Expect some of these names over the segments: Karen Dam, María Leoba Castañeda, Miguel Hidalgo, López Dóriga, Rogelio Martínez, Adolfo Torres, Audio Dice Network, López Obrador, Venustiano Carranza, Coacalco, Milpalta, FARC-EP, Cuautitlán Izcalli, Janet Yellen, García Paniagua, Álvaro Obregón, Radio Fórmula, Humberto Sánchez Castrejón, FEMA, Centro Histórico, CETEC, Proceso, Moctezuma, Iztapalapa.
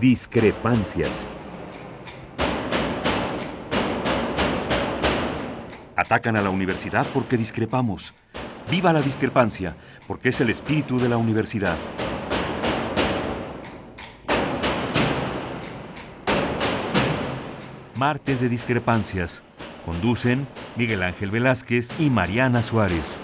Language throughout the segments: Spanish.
Discrepancias. Atacan a la universidad porque discrepamos. ¡Viva la discrepancia! Porque es el espíritu de la universidad. Martes de Discrepancias. Conducen Miguel Ángel Velázquez y Mariana Suárez.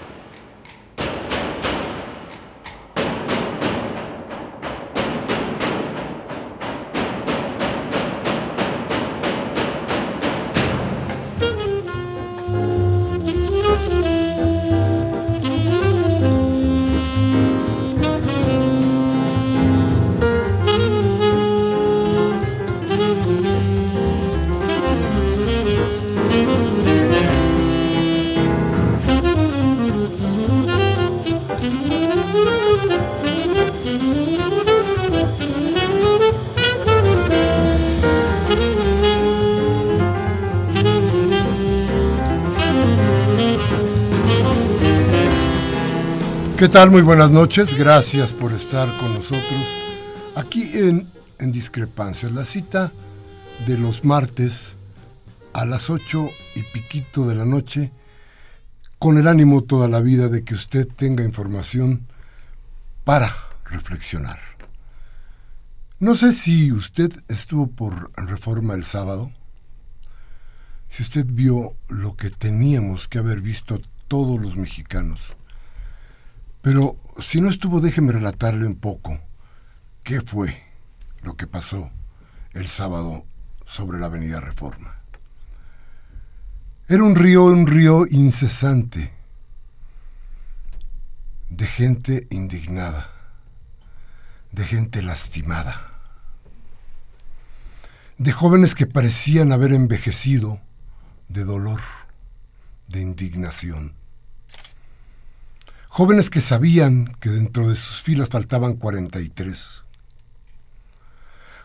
¿Qué tal? Muy buenas noches, gracias por estar con nosotros aquí en Discrepancias, la cita de los martes a las 8:00 de la noche, con el ánimo toda la vida de que usted tenga información para reflexionar. No sé si usted estuvo por Reforma el sábado, si usted vio lo que teníamos que haber visto todos los mexicanos. Pero si no estuvo, déjeme relatarle un poco qué fue lo que pasó el sábado sobre la avenida Reforma. Era un río incesante de gente indignada, de gente lastimada, de jóvenes que parecían haber envejecido de dolor, de indignación. Jóvenes que sabían que dentro de sus filas faltaban 43.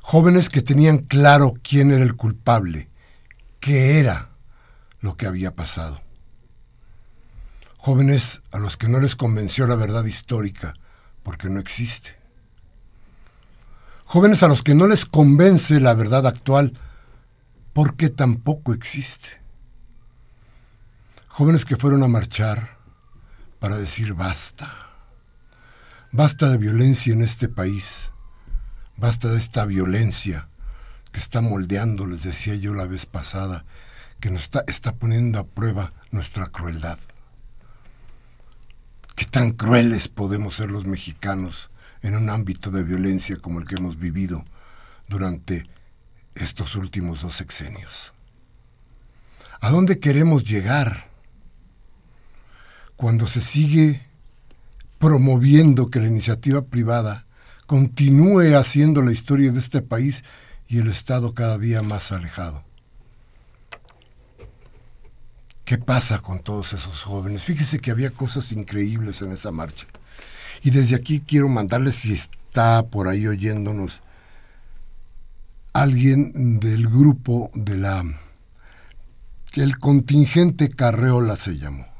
Jóvenes que tenían claro quién era el culpable, qué era lo que había pasado. Jóvenes a los que no les convenció la verdad histórica, porque no existe. Jóvenes a los que no les convence la verdad actual, porque tampoco existe. Jóvenes que fueron a marchar para decir basta, basta de violencia en este país, basta de esta violencia que está moldeando, les decía yo la vez pasada, que nos está poniendo a prueba nuestra crueldad. ¿Qué tan crueles podemos ser los mexicanos en un ámbito de violencia como el que hemos vivido durante estos últimos 2 sexenios? ¿A dónde queremos llegar cuando se sigue promoviendo que la iniciativa privada continúe haciendo la historia de este país y el Estado cada día más alejado? ¿Qué pasa con todos esos jóvenes? Fíjese que había cosas increíbles en esa marcha. Y desde aquí quiero mandarles, si está por ahí oyéndonos alguien del grupo de el contingente Carreola se llamó.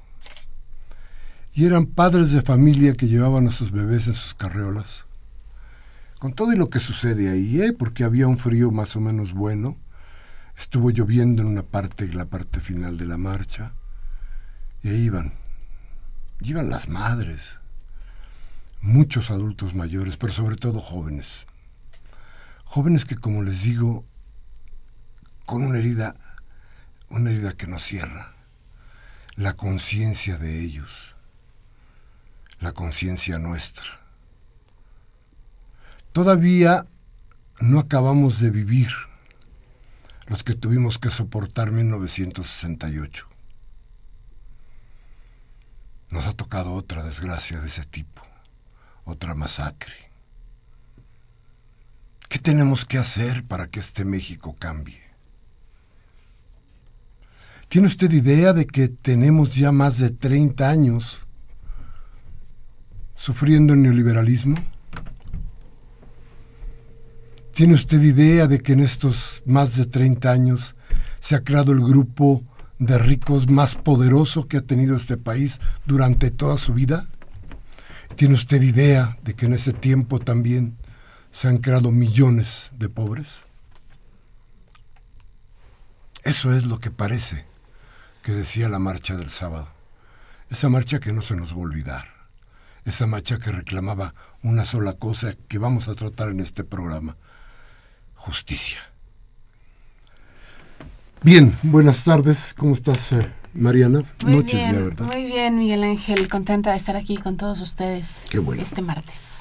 Y eran padres de familia que llevaban a sus bebés en sus carreolas. Con todo y lo que sucede ahí, porque había un frío más o menos bueno. Estuvo lloviendo en una parte, la parte final de la marcha. Y ahí iban. Iban las madres. Muchos adultos mayores, pero sobre todo jóvenes. Jóvenes que, como les digo, con una herida que no cierra. La conciencia de ellos. La conciencia nuestra. Todavía no acabamos de vivir los que tuvimos que soportar 1968. Nos ha tocado otra desgracia de ese tipo, otra masacre. ¿Qué tenemos que hacer para que este México cambie? ¿Tiene usted idea de que tenemos ya más de 30 años sufriendo el neoliberalismo? ¿Tiene usted idea de que en estos más de 30 años se ha creado el grupo de ricos más poderoso que ha tenido este país durante toda su vida? ¿Tiene usted idea de que en ese tiempo también se han creado millones de pobres. Eso es lo que parece que decía la marcha del sábado. Esa marcha que no se nos va a olvidar. Esa marcha que reclamaba una sola cosa que vamos a tratar en este programa. Justicia. Bien, buenas tardes. ¿Cómo estás, Mariana? Muy noches, bien, ya, ¿verdad? Muy bien, Miguel Ángel. Contenta de estar aquí con todos ustedes. Qué bueno. Este martes.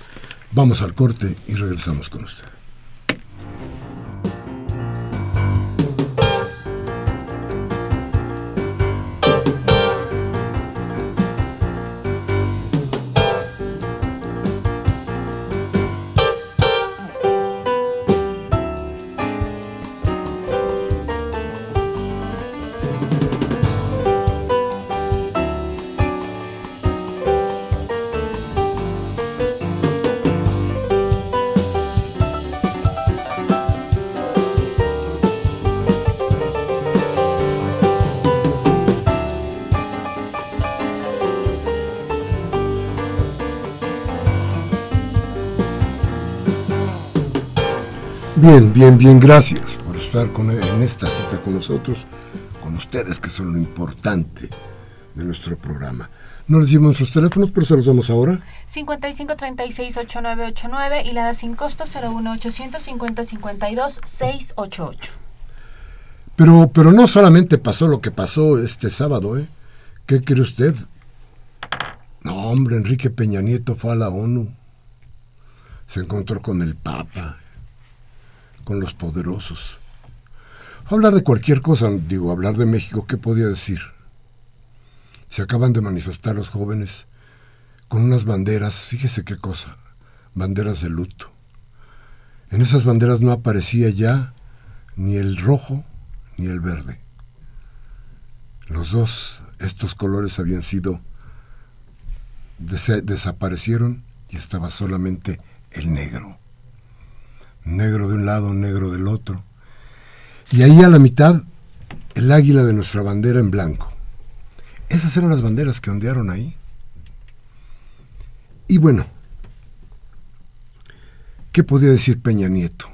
Vamos al corte y regresamos con usted. Bien, gracias por estar en esta cita con nosotros, con ustedes, que son lo importante de nuestro programa. No les dimos sus teléfonos, pero se los damos ahora. 5536-8989 y la da sin costo 01800-5052-688. Pero no solamente pasó lo que pasó este sábado, ¿eh? ¿Qué cree usted? No, hombre, Enrique Peña Nieto fue a la ONU. Se encontró con el Papa, con los poderosos. Hablar de cualquier cosa, digo, hablar de México, ¿qué podía decir? Se acaban de manifestar los jóvenes con unas banderas, fíjese qué cosa, banderas de luto. En esas banderas no aparecía ya ni el rojo ni el verde. Los dos, estos colores habían sido, desaparecieron y estaba solamente el negro. Negro de un lado, negro del otro. Y ahí a la mitad, el águila de nuestra bandera en blanco. Esas eran las banderas que ondearon ahí. Y bueno, ¿qué podía decir Peña Nieto?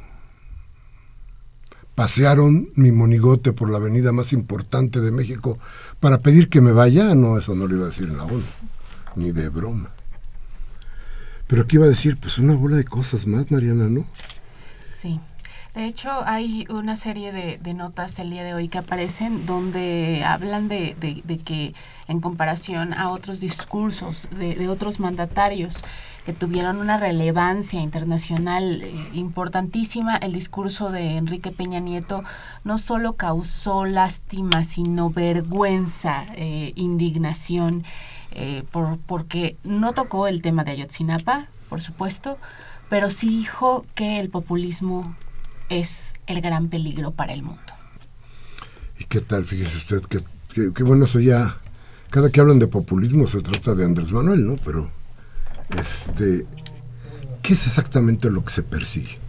Pasearon mi monigote por la avenida más importante de México para pedir que me vaya. No, eso no lo iba a decir en la ONU, ni de broma. Pero ¿qué iba a decir? Pues una bola de cosas más, Mariana, ¿no? Sí, de hecho hay una serie de notas el día de hoy que aparecen donde hablan de que en comparación a otros discursos de otros mandatarios que tuvieron una relevancia internacional importantísima, el discurso de Enrique Peña Nieto no solo causó lástima, sino vergüenza, indignación, porque no tocó el tema de Ayotzinapa, por supuesto, pero sí dijo que el populismo es el gran peligro para el mundo. ¿Y qué tal? Fíjese usted, qué bueno, eso ya... Cada que hablan de populismo se trata de Andrés Manuel, ¿no? Pero, ¿qué es exactamente lo que se persigue?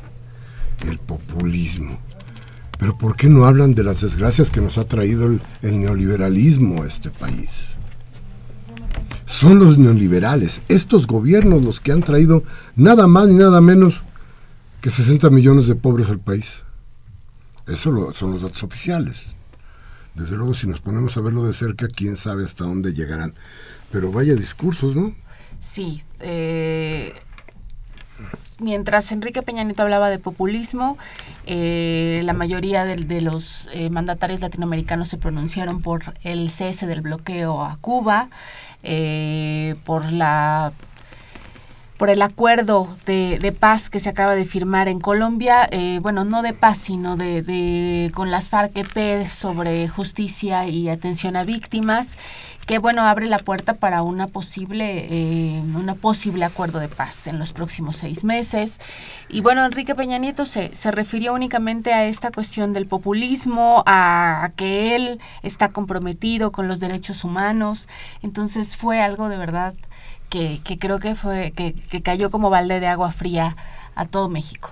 El populismo. Pero ¿por qué no hablan de las desgracias que nos ha traído el neoliberalismo a este país? Son los neoliberales, estos gobiernos, los que han traído nada más ni nada menos que 60 millones de pobres al país. Eso son los datos oficiales. Desde luego, si nos ponemos a verlo de cerca, quién sabe hasta dónde llegarán. Pero vaya discursos, ¿no? Sí. Mientras Enrique Peña Nieto hablaba de populismo, la mayoría de los mandatarios latinoamericanos se pronunciaron por el cese del bloqueo a Cuba, por el acuerdo de paz que se acaba de firmar en Colombia, bueno, no de paz, sino de con las FARC-EP sobre justicia y atención a víctimas, que bueno, abre la puerta para una posible acuerdo de paz en los próximos 6 meses. Y bueno, Enrique Peña Nieto se refirió únicamente a esta cuestión del populismo, a que él está comprometido con los derechos humanos. Entonces fue algo de verdad que creo que fue que cayó como balde de agua fría a todo México.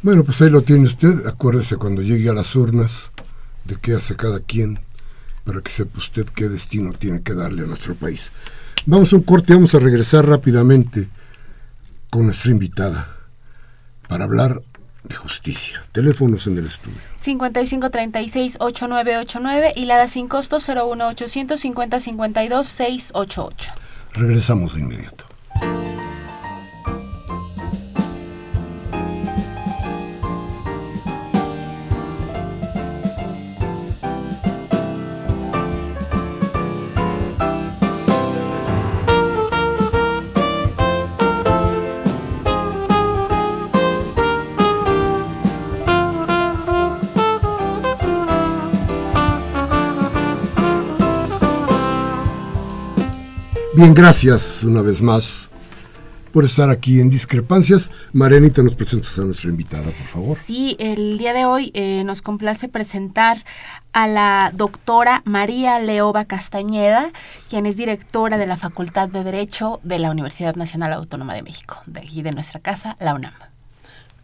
Bueno, pues ahí lo tiene usted. Acuérdese cuando llegue a las urnas de qué hace cada quien para que sepa usted qué destino tiene que darle a nuestro país. Vamos a un corte, vamos a regresar rápidamente con nuestra invitada, para hablar de justicia. Teléfonos en el estudio. 5536-8989 y la da sin costo 01800-5052-688. Regresamos de inmediato. Bien, gracias una vez más por estar aquí en Discrepancias. Marianita, nos presentas a nuestra invitada, por favor. Sí, el día de hoy nos complace presentar a la doctora María Leoba Castañeda, quien es directora de la Facultad de Derecho de la Universidad Nacional Autónoma de México, de aquí de nuestra casa, la UNAM.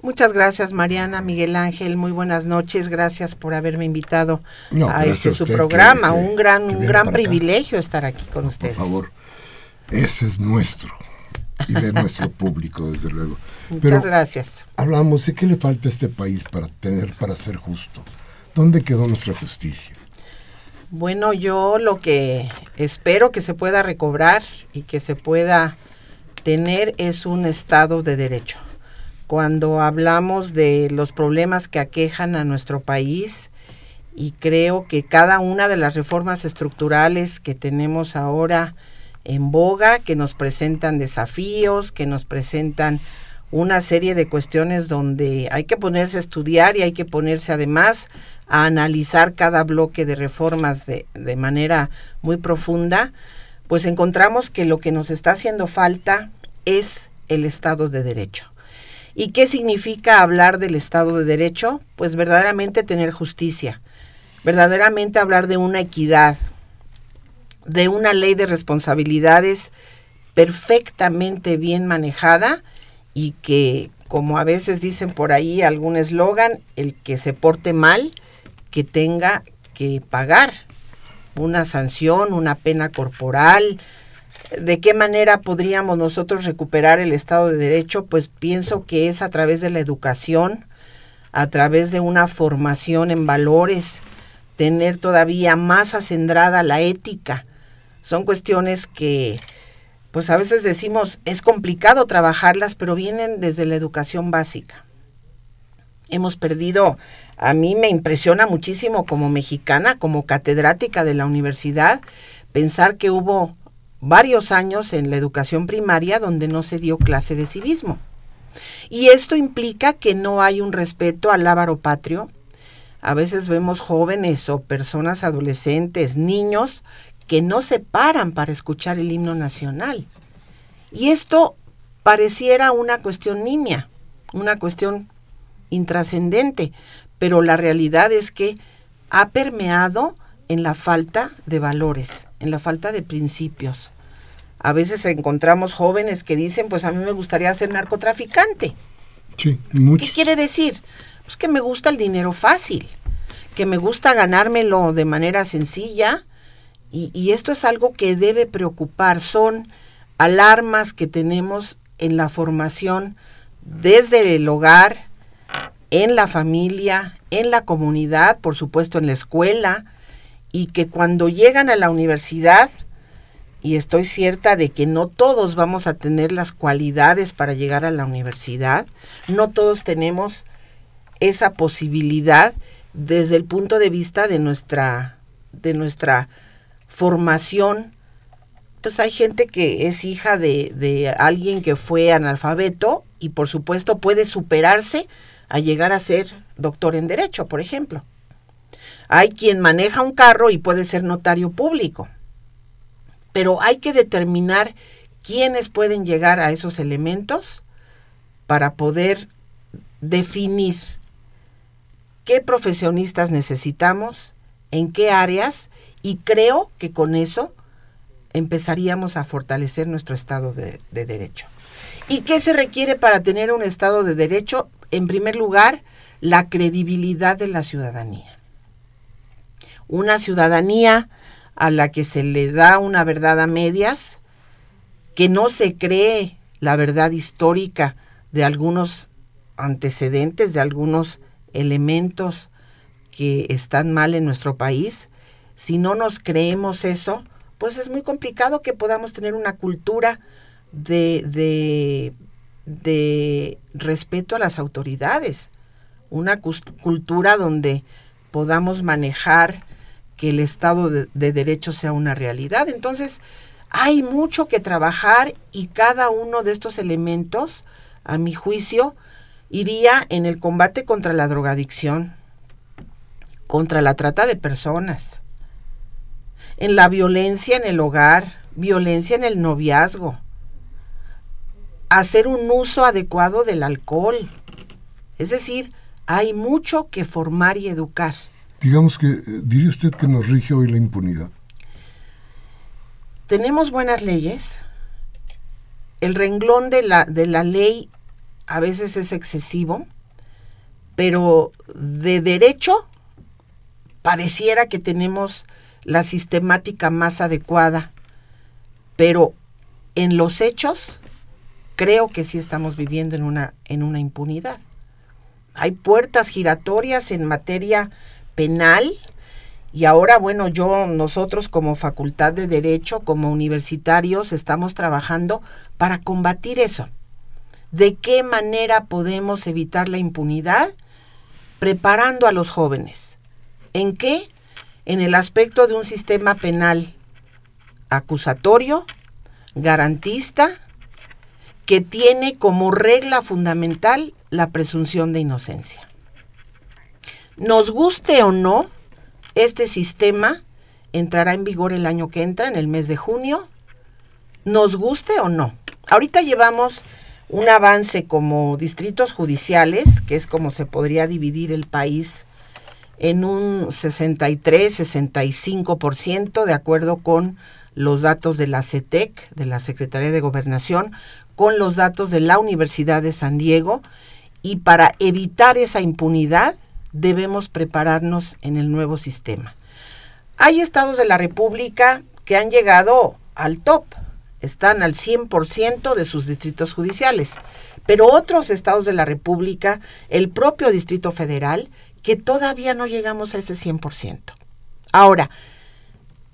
Muchas gracias, Mariana, Miguel Ángel, muy buenas noches, gracias por haberme invitado a su programa. Un gran privilegio estar aquí con ustedes. Por favor. Ese es nuestro y de nuestro público, desde luego. Muchas gracias. Hablamos de qué le falta a este país para ser justo. ¿Dónde quedó nuestra justicia? Bueno, yo lo que espero que se pueda recobrar y que se pueda tener es un Estado de Derecho. Cuando hablamos de los problemas que aquejan a nuestro país, y creo que cada una de las reformas estructurales que tenemos ahora en boga, que nos presentan desafíos, que nos presentan una serie de cuestiones donde hay que ponerse a estudiar y hay que ponerse además a analizar cada bloque de reformas de manera muy profunda, pues encontramos que lo que nos está haciendo falta es el Estado de Derecho. ¿Y qué significa hablar del Estado de Derecho? Pues verdaderamente tener justicia, verdaderamente hablar de una equidad, de una ley de responsabilidades perfectamente bien manejada y que, como a veces dicen por ahí algún eslogan, el que se porte mal, que tenga que pagar una sanción, una pena corporal. ¿De qué manera podríamos nosotros recuperar el Estado de Derecho? Pues pienso que es a través de la educación, a través de una formación en valores, tener todavía más acendrada la ética. Son cuestiones que, pues a veces decimos, es complicado trabajarlas, pero vienen desde la educación básica. Hemos perdido, a mí me impresiona muchísimo como mexicana, como catedrática de la universidad, pensar que hubo varios años en la educación primaria donde no se dio clase de civismo. Y esto implica que no hay un respeto al lábaro patrio. A veces vemos jóvenes o personas adolescentes, niños, que no se paran para escuchar el himno nacional. Y esto pareciera una cuestión nimia, una cuestión intrascendente, pero la realidad es que ha permeado en la falta de valores, en la falta de principios. A veces encontramos jóvenes que dicen, pues a mí me gustaría ser narcotraficante. Sí, mucho. ¿Qué quiere decir? Pues que me gusta el dinero fácil, que me gusta ganármelo de manera sencilla. Y esto es algo que debe preocupar, son alarmas que tenemos en la formación desde el hogar, en la familia, en la comunidad, por supuesto en la escuela, y que cuando llegan a la universidad, y estoy cierta de que no todos vamos a tener las cualidades para llegar a la universidad, no todos tenemos esa posibilidad desde el punto de vista de nuestra formación. Entonces hay gente que es hija de alguien que fue analfabeto y por supuesto puede superarse a llegar a ser doctor en Derecho, por ejemplo. Hay quien maneja un carro y puede ser notario público, pero hay que determinar quiénes pueden llegar a esos elementos para poder definir qué profesionistas necesitamos, en qué áreas. Y creo que con eso empezaríamos a fortalecer nuestro Estado de Derecho. ¿Y qué se requiere para tener un Estado de Derecho? En primer lugar, la credibilidad de la ciudadanía. Una ciudadanía a la que se le da una verdad a medias, que no se cree la verdad histórica de algunos antecedentes de algunos elementos que están mal en nuestro país, si no nos creemos eso, pues es muy complicado que podamos tener una cultura de respeto a las autoridades, una cultura donde podamos manejar que el Estado de Derecho sea una realidad. Entonces, hay mucho que trabajar y cada uno de estos elementos, a mi juicio, iría en el combate contra la drogadicción, contra la trata de personas, en la violencia en el hogar, violencia en el noviazgo, hacer un uso adecuado del alcohol. Es decir, hay mucho que formar y educar. Digamos que, ¿diría usted que nos rige hoy la impunidad? Tenemos buenas leyes. El renglón de la ley a veces es excesivo, pero de derecho pareciera que tenemos la sistemática más adecuada, pero en los hechos creo que sí estamos viviendo en una impunidad. Hay puertas giratorias en materia penal y ahora, bueno, nosotros como Facultad de Derecho, como universitarios, estamos trabajando para combatir eso. ¿De qué manera podemos evitar la impunidad? Preparando a los jóvenes. ¿En qué? En el aspecto de un sistema penal acusatorio, garantista, que tiene como regla fundamental la presunción de inocencia. Nos guste o no, este sistema entrará en vigor el año que entra, en el mes de junio. Nos guste o no. Ahorita llevamos un avance como distritos judiciales, que es como se podría dividir el país en un 63-65%, de acuerdo con los datos de la CETEC, de la Secretaría de Gobernación, con los datos de la Universidad de San Diego, y para evitar esa impunidad debemos prepararnos en el nuevo sistema. Hay estados de la República que han llegado al top, están al 100% de sus distritos judiciales, pero otros estados de la República, el propio Distrito Federal, que todavía no llegamos a ese 100%. Ahora,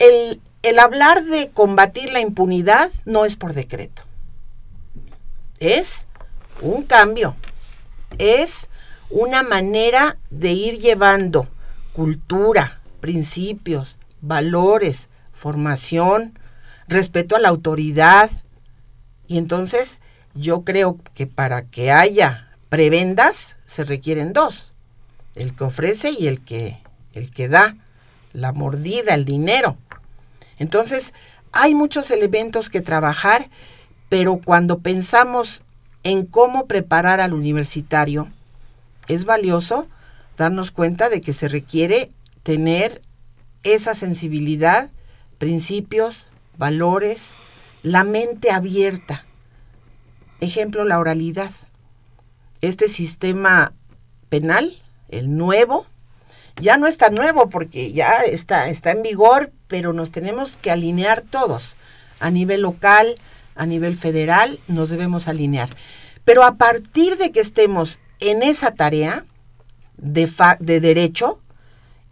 el hablar de combatir la impunidad no es por decreto. Es un cambio, es una manera de ir llevando cultura, principios, valores, formación, respeto a la autoridad. Y entonces yo creo que para que haya prebendas se requieren dos, el que ofrece y el que da, la mordida, el dinero. Entonces hay muchos elementos que trabajar, pero cuando pensamos en cómo preparar al universitario, es valioso darnos cuenta de que se requiere tener esa sensibilidad, principios, valores, la mente abierta. Ejemplo, la oralidad. Este sistema penal, el nuevo, ya no está nuevo porque ya está en vigor, pero nos tenemos que alinear todos. A nivel local, a nivel federal, nos debemos alinear. Pero a partir de que estemos en esa tarea de derecho,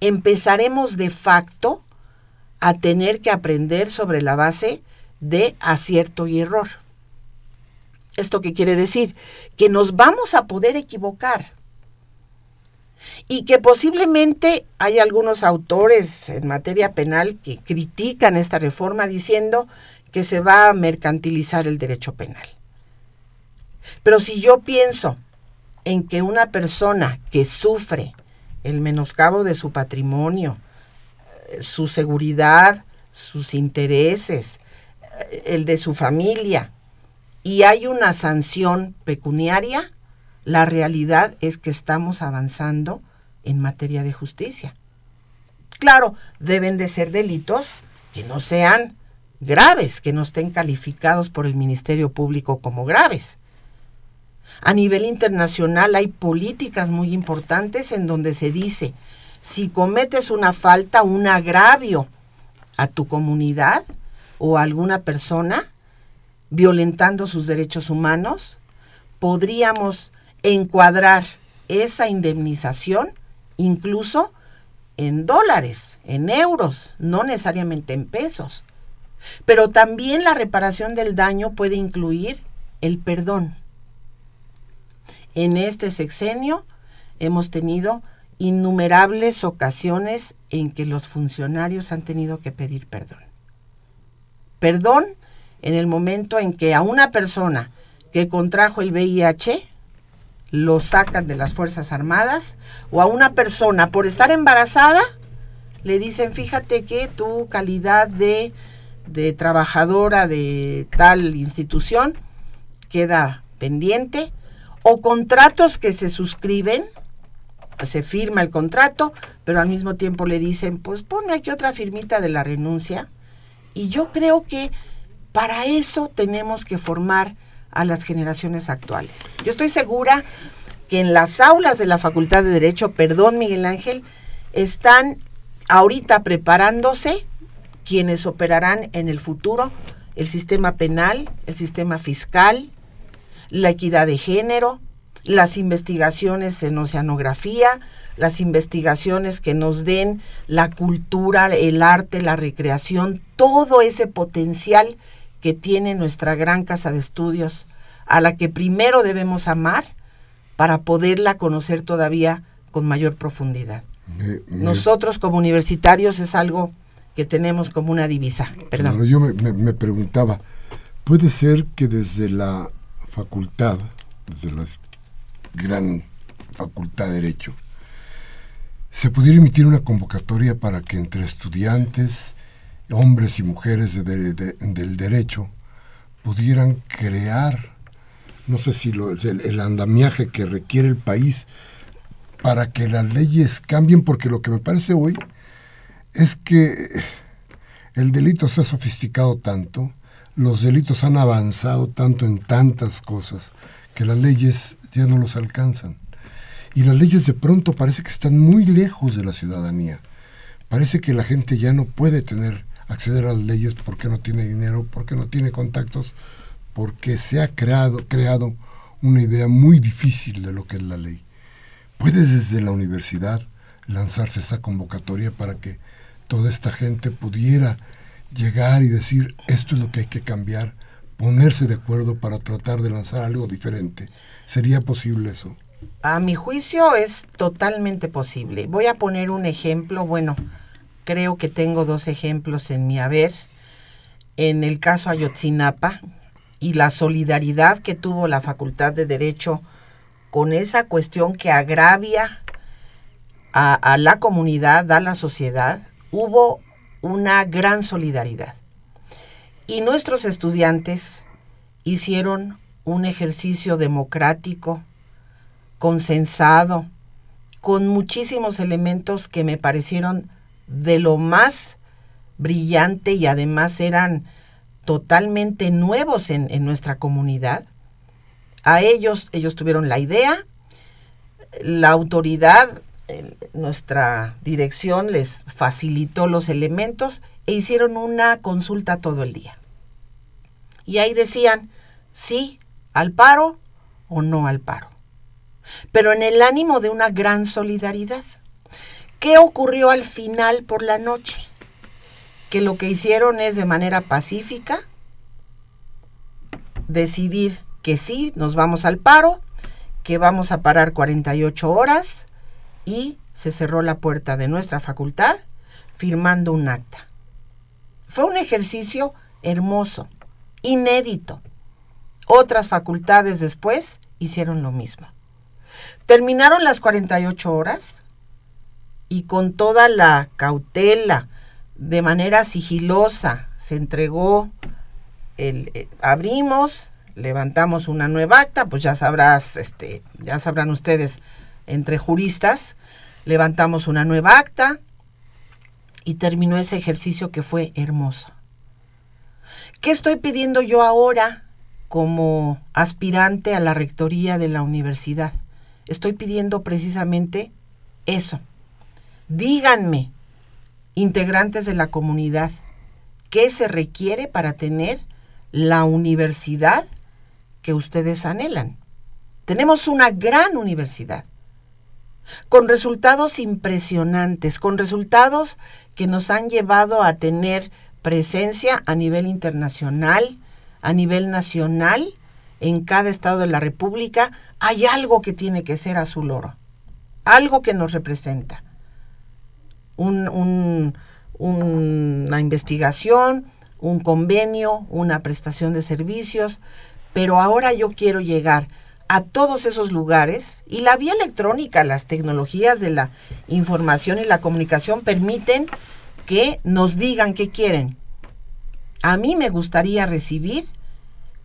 empezaremos de facto a tener que aprender sobre la base de acierto y error. ¿Esto qué quiere decir? Que nos vamos a poder equivocar y que posiblemente hay algunos autores en materia penal que critican esta reforma diciendo que se va a mercantilizar el derecho penal. Pero si yo pienso en que una persona que sufre el menoscabo de su patrimonio, su seguridad, sus intereses, el de su familia, y hay una sanción pecuniaria, la realidad es que estamos avanzando en materia de justicia. Claro, deben de ser delitos que no sean graves, que no estén calificados por el Ministerio Público como graves. A nivel internacional hay políticas muy importantes en donde se dice, si cometes una falta, un agravio a tu comunidad o a alguna persona, violentando sus derechos humanos, podríamos encuadrar esa indemnización incluso en dólares, en euros, no necesariamente en pesos. Pero también la reparación del daño puede incluir el perdón. En este sexenio hemos tenido innumerables ocasiones en que los funcionarios han tenido que pedir perdón. Perdón en el momento en que a una persona que contrajo el VIH lo sacan de las Fuerzas Armadas, o a una persona por estar embarazada le dicen, fíjate que tu calidad de trabajadora de tal institución queda pendiente, o contratos que se suscriben, se firma el contrato, pero al mismo tiempo le dicen, pues ponme aquí otra firmita de la renuncia. Y yo creo que para eso tenemos que formar a las generaciones actuales. Yo estoy segura que en las aulas de la Facultad de Derecho, perdón Miguel Ángel, están ahorita preparándose quienes operarán en el futuro el sistema penal, el sistema fiscal, la equidad de género, las investigaciones en oceanografía, las investigaciones que nos den la cultura, el arte, la recreación, todo ese potencial que tiene nuestra gran casa de estudios, a la que primero debemos amar para poderla conocer todavía con mayor profundidad. Nosotros como universitarios es algo que tenemos como una divisa. Perdón. Claro, yo me preguntaba, ¿puede ser que desde la facultad, desde la gran facultad de Derecho, se pudiera emitir una convocatoria para que entre estudiantes, hombres y mujeres del derecho, pudieran crear, no sé si el andamiaje que requiere el país para que las leyes cambien? Porque lo que me parece hoy es que el delito se ha sofisticado tanto, los delitos han avanzado tanto en tantas cosas, que las leyes ya no los alcanzan. Y las leyes de pronto parece que están muy lejos de la ciudadanía. Parece que la gente ya no puede acceder a las leyes porque no tiene dinero, porque no tiene contactos, porque se ha creado una idea muy difícil de lo que es la ley. ¿Puede desde la universidad lanzarse esta convocatoria para que toda esta gente pudiera llegar y decir, esto es lo que hay que cambiar, ponerse de acuerdo para tratar de lanzar algo diferente? ¿Sería posible eso? A mi juicio es totalmente posible. Voy a poner un ejemplo, bueno, creo que tengo dos ejemplos en mi haber, en el caso Ayotzinapa y la solidaridad que tuvo la Facultad de Derecho con esa cuestión que agravia a la comunidad, a la sociedad. Hubo una gran solidaridad y nuestros estudiantes hicieron un ejercicio democrático, consensado, con muchísimos elementos que me parecieron de lo más brillante y además eran totalmente nuevos en nuestra comunidad. A ellos tuvieron la idea, la autoridad, nuestra dirección les facilitó los elementos e hicieron una consulta todo el día. Y ahí decían, sí al paro o no al paro, pero en el ánimo de una gran solidaridad. ¿Qué ocurrió al final por la noche? Que lo que hicieron es de manera pacífica decidir que sí, nos vamos al paro, que vamos a parar 48 horas y se cerró la puerta de nuestra facultad firmando un acta. Fue un ejercicio hermoso, inédito. Otras facultades después hicieron lo mismo. Terminaron las 48 horas y con toda la cautela, de manera sigilosa, se entregó, abrimos, levantamos una nueva acta, pues ya sabrán ustedes, entre juristas, levantamos una nueva acta y terminó ese ejercicio que fue hermoso. ¿Qué estoy pidiendo yo ahora como aspirante a la rectoría de la universidad? Estoy pidiendo precisamente eso. Díganme, integrantes de la comunidad, ¿qué se requiere para tener la universidad que ustedes anhelan? Tenemos una gran universidad, con resultados impresionantes, con resultados que nos han llevado a tener presencia a nivel internacional, a nivel nacional. En cada estado de la República hay algo que tiene que ser azul oro, algo que nos representa. Una investigación, un convenio, una prestación de servicios, pero ahora yo quiero llegar a todos esos lugares y la vía electrónica, las tecnologías de la información y la comunicación permiten que nos digan qué quieren. A mí me gustaría recibir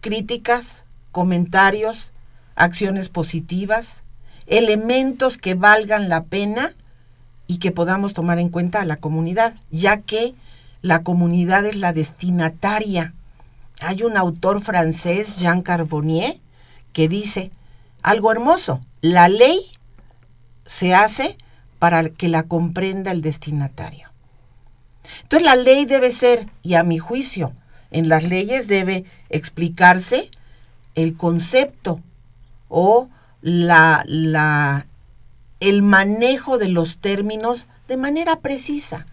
críticas, comentarios, acciones positivas, elementos que valgan la pena y que podamos tomar en cuenta a la comunidad, ya que la comunidad es la destinataria. Hay un autor francés, Jean Carbonnier, que dice algo hermoso: la ley se hace para que la comprenda el destinatario. Entonces la ley debe ser, y a mi juicio, en las leyes debe explicarse el concepto o el manejo de los términos de manera precisa,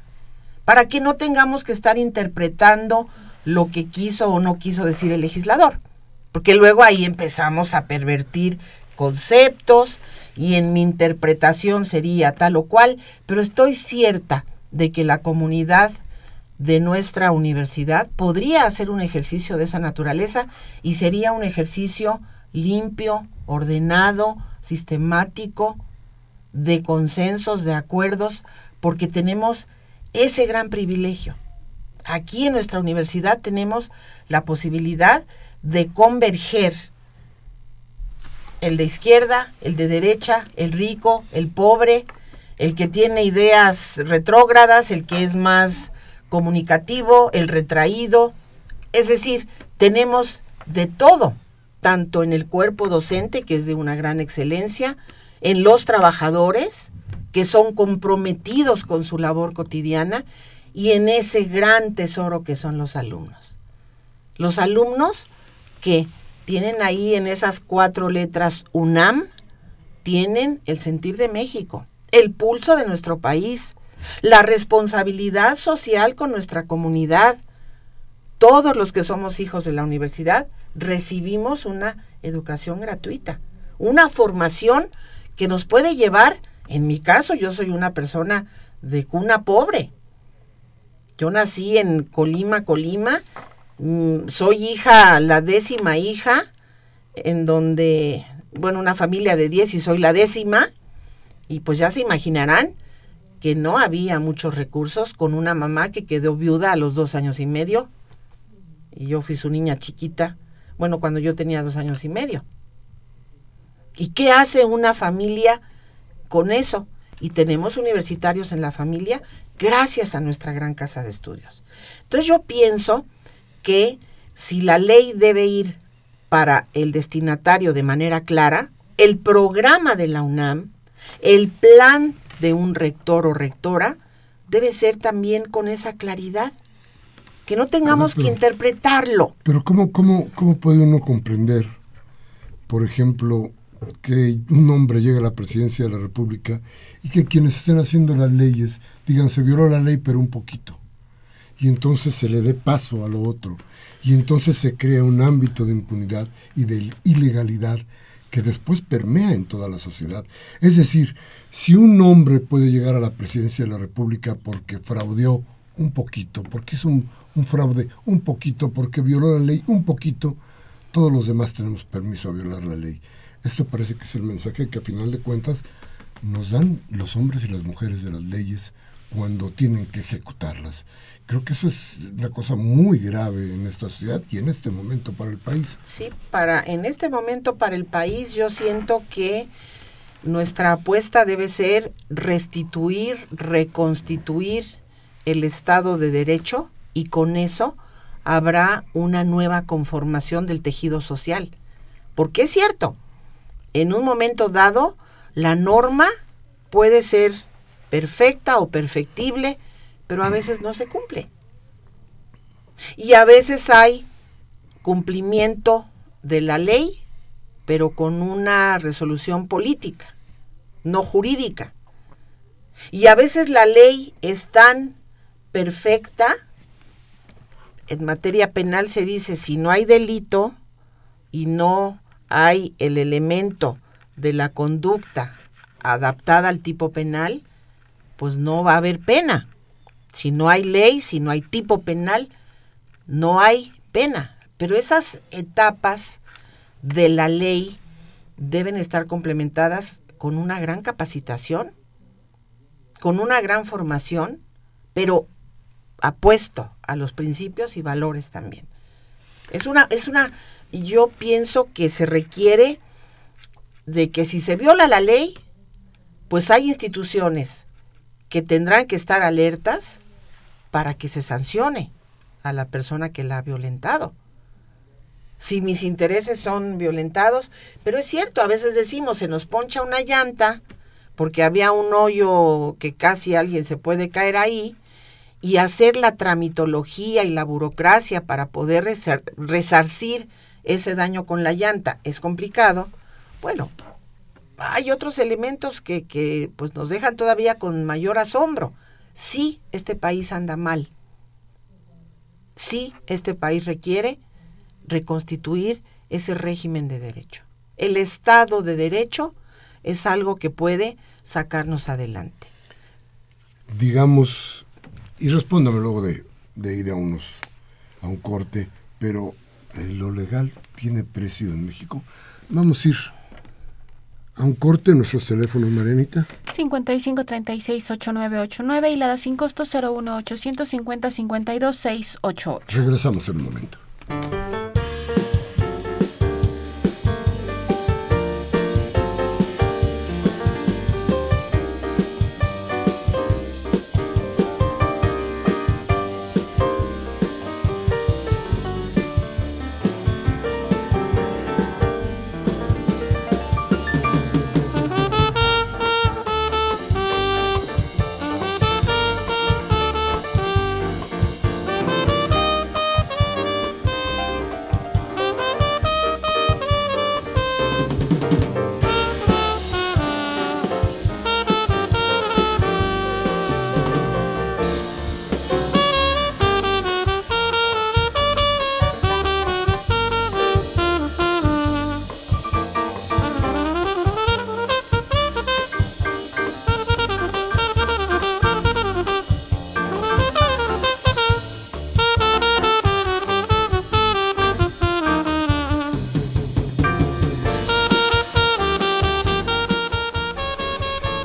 para que no tengamos que estar interpretando lo que quiso o no quiso decir el legislador. Porque luego ahí empezamos a pervertir conceptos y en mi interpretación sería tal o cual, pero estoy cierta de que la comunidad de nuestra universidad podría hacer un ejercicio de esa naturaleza y sería un ejercicio limpio, ordenado, sistemático, de consensos, de acuerdos, porque tenemos ese gran privilegio. Aquí en nuestra universidad tenemos la posibilidad de converger el de izquierda, el de derecha, el rico, el pobre, el que tiene ideas retrógradas, el que es más comunicativo, el retraído. Es decir, tenemos de todo, tanto en el cuerpo docente, que es de una gran excelencia, en los trabajadores, que son comprometidos con su labor cotidiana, y en ese gran tesoro que son los alumnos. Los alumnos que tienen ahí en esas 4 letras UNAM, tienen el sentir de México, el pulso de nuestro país, la responsabilidad social con nuestra comunidad. Todos los que somos hijos de la universidad recibimos una educación gratuita, una formación que nos puede llevar, en mi caso, yo soy una persona de cuna pobre. Yo nací en Colima, soy la 10ª hija, en donde, una familia de 10 y soy la 10ª, y pues ya se imaginarán que no había muchos recursos, con una mamá que quedó viuda a los 2 años y medio, y yo fui su niña chiquita, cuando yo tenía 2 años y medio. ¿Y qué hace una familia con eso? Y tenemos universitarios en la familia gracias a nuestra gran casa de estudios. Entonces yo pienso que si la ley debe ir para el destinatario de manera clara, el programa de la UNAM, el plan de un rector o rectora, debe ser también con esa claridad, que no tengamos que interpretarlo. Pero ¿cómo puede uno comprender, por ejemplo, que un hombre llegue a la presidencia de la República y que quienes estén haciendo las leyes digan, se violó la ley, pero un poquito, y entonces se le dé paso a lo otro, y entonces se crea un ámbito de impunidad y de ilegalidad que después permea en toda la sociedad? Es decir, si un hombre puede llegar a la presidencia de la República porque fraudeó un poquito, porque hizo un fraude un poquito, porque violó la ley un poquito, todos los demás tenemos permiso a violar la ley. Esto parece que es el mensaje que a final de cuentas nos dan los hombres y las mujeres de las leyes cuando tienen que ejecutarlas. Creo que eso es una cosa muy grave en esta sociedad y en este momento para el país. Sí, en este momento para el país yo siento que nuestra apuesta debe ser restituir, reconstituir el Estado de Derecho, y con eso habrá una nueva conformación del tejido social. Porque es cierto, en un momento dado la norma puede ser perfecta o perfectible, pero a veces no se cumple. Y a veces hay cumplimiento de la ley, pero con una resolución política, no jurídica. Y a veces la ley es tan perfecta, en materia penal se dice, si no hay delito y no hay el elemento de la conducta adaptada al tipo penal, pues no va a haber pena. Si no hay ley, si no hay tipo penal, no hay pena. Pero esas etapas de la ley deben estar complementadas con una gran capacitación, con una gran formación, pero apuesto a los principios y valores también. Yo pienso que se requiere de que si se viola la ley, pues hay instituciones que tendrán que estar alertas para que se sancione a la persona que la ha violentado. Si mis intereses son violentados, pero es cierto, a veces decimos, se nos poncha una llanta porque había un hoyo que casi alguien se puede caer ahí, y hacer la tramitología y la burocracia para poder resarcir ese daño con la llanta es complicado. Bueno, hay otros elementos que pues nos dejan todavía con mayor asombro. Sí, este país anda mal. Sí, este país requiere reconstituir ese régimen de derecho. El Estado de Derecho es algo que puede sacarnos adelante. Digamos, y respóndame luego de ir a un corte, pero lo legal tiene precio en México. Vamos a ir a un corte. Nuestros teléfonos, Marianita. 5536-8989 y la da sin costo 01850-52688. Regresamos en un momento.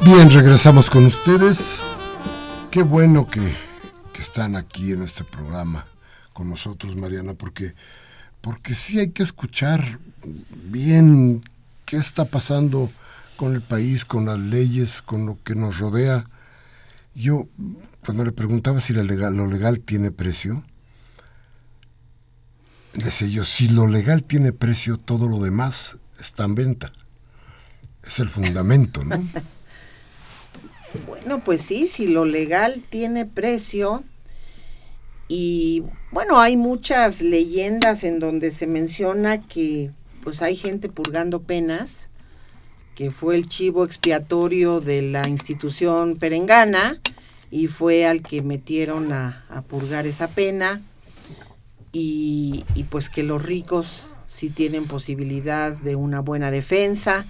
Bien, regresamos con ustedes. Qué bueno que están aquí en este programa con nosotros, Mariana, porque sí hay que escuchar bien qué está pasando con el país, con las leyes, con lo que nos rodea. Yo, cuando le preguntaba si lo legal tiene precio, decía yo, si lo legal tiene precio, todo lo demás está en venta. Es el fundamento, ¿no? Bueno, pues sí, si lo legal tiene precio, y bueno, hay muchas leyendas en donde se menciona que pues hay gente purgando penas, que fue el chivo expiatorio de la institución perengana y fue al que metieron a purgar esa pena, y pues que los ricos sí tienen posibilidad de una buena defensa,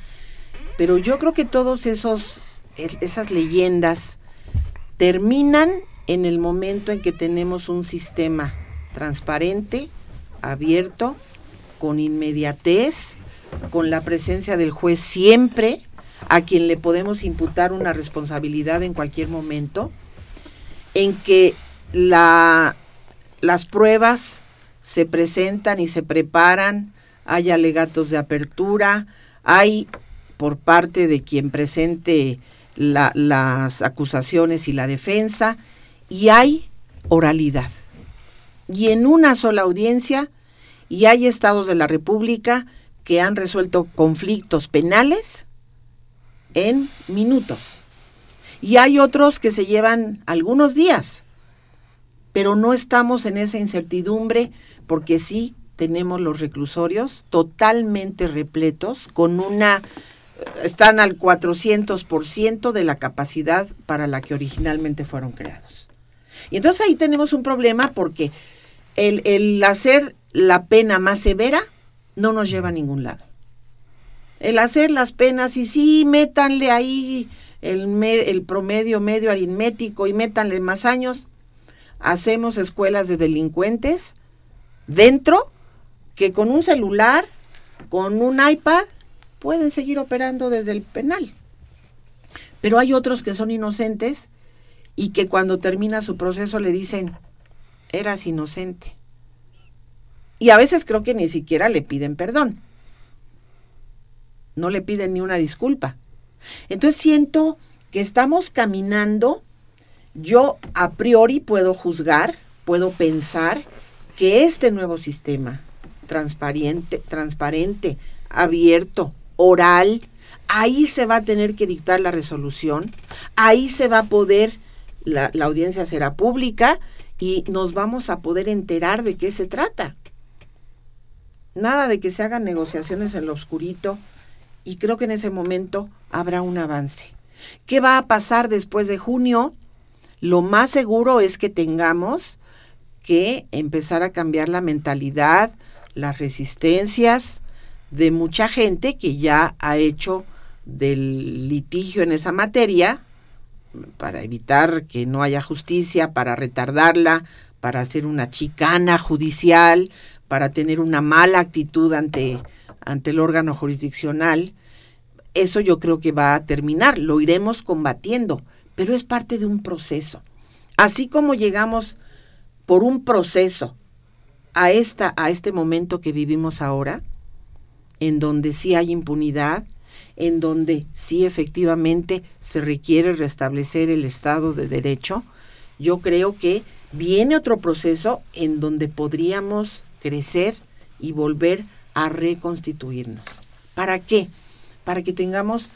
pero yo creo que todos esas leyendas terminan en el momento en que tenemos un sistema transparente, abierto, con inmediatez, con la presencia del juez siempre, a quien le podemos imputar una responsabilidad en cualquier momento, en que las pruebas se presentan y se preparan, hay alegatos de apertura, hay por parte de quien presente las acusaciones y la defensa, y hay oralidad, y en una sola audiencia, y hay estados de la República que han resuelto conflictos penales en minutos, y hay otros que se llevan algunos días, pero no estamos en esa incertidumbre porque sí tenemos los reclusorios totalmente repletos, con una, están al 400% de la capacidad para la que originalmente fueron creados. Y entonces ahí tenemos un problema porque el hacer la pena más severa no nos lleva a ningún lado. El hacer las penas y sí, métanle ahí el promedio medio aritmético y métanle más años, hacemos escuelas de delincuentes dentro que con un celular, con un iPad, pueden seguir operando desde el penal. Pero hay otros que son inocentes y que cuando termina su proceso le dicen, eras inocente. Y a veces creo que ni siquiera le piden perdón. No le piden ni una disculpa. Entonces siento que estamos caminando, yo a priori puedo juzgar, puedo pensar que este nuevo sistema transparente, abierto, oral, ahí se va a tener que dictar la resolución, ahí se va a poder, la audiencia será pública y nos vamos a poder enterar de qué se trata. Nada de que se hagan negociaciones en lo oscurito, y creo que en ese momento habrá un avance. ¿Qué va a pasar después de junio? Lo más seguro es que tengamos que empezar a cambiar la mentalidad, las resistencias de mucha gente que ya ha hecho del litigio en esa materia para evitar que no haya justicia, para retardarla, para hacer una chicana judicial, para tener una mala actitud ante el órgano jurisdiccional. Eso yo creo que va a terminar, lo iremos combatiendo, pero es parte de un proceso. Así como llegamos por un proceso a este momento que vivimos ahora, en donde sí hay impunidad, en donde sí efectivamente se requiere restablecer el Estado de Derecho, yo creo que viene otro proceso en donde podríamos crecer y volver a reconstituirnos. ¿Para qué? Para que tengamos...